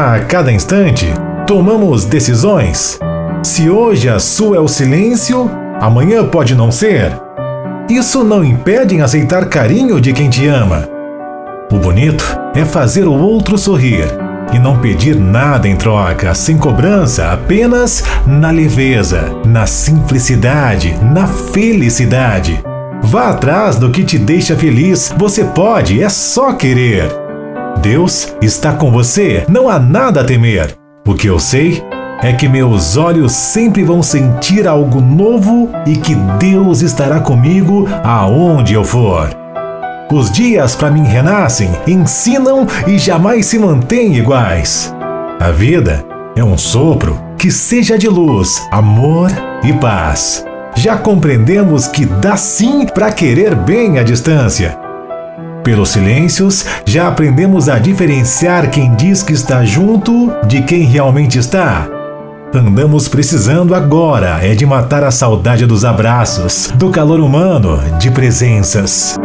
A cada instante, tomamos decisões. Se hoje a sua é o silêncio, amanhã pode não ser. Isso não impede em aceitar carinho de quem te ama. O bonito é fazer o outro sorrir e não pedir nada em troca, sem cobrança, apenas na leveza, na simplicidade, na felicidade. Vá atrás do que te deixa feliz. Você pode, é só querer. Deus está com você, não há nada a temer. O que eu sei é que meus olhos sempre vão sentir algo novo e que Deus estará comigo aonde eu for. Os dias para mim renascem, ensinam e jamais se mantêm iguais. A vida é um sopro que seja de luz, amor e paz. Já compreendemos que dá sim para querer bem à distância. Pelos silêncios, já aprendemos a diferenciar quem diz que está junto de quem realmente está. Andamos precisando agora é de matar a saudade dos abraços, do calor humano, de presenças.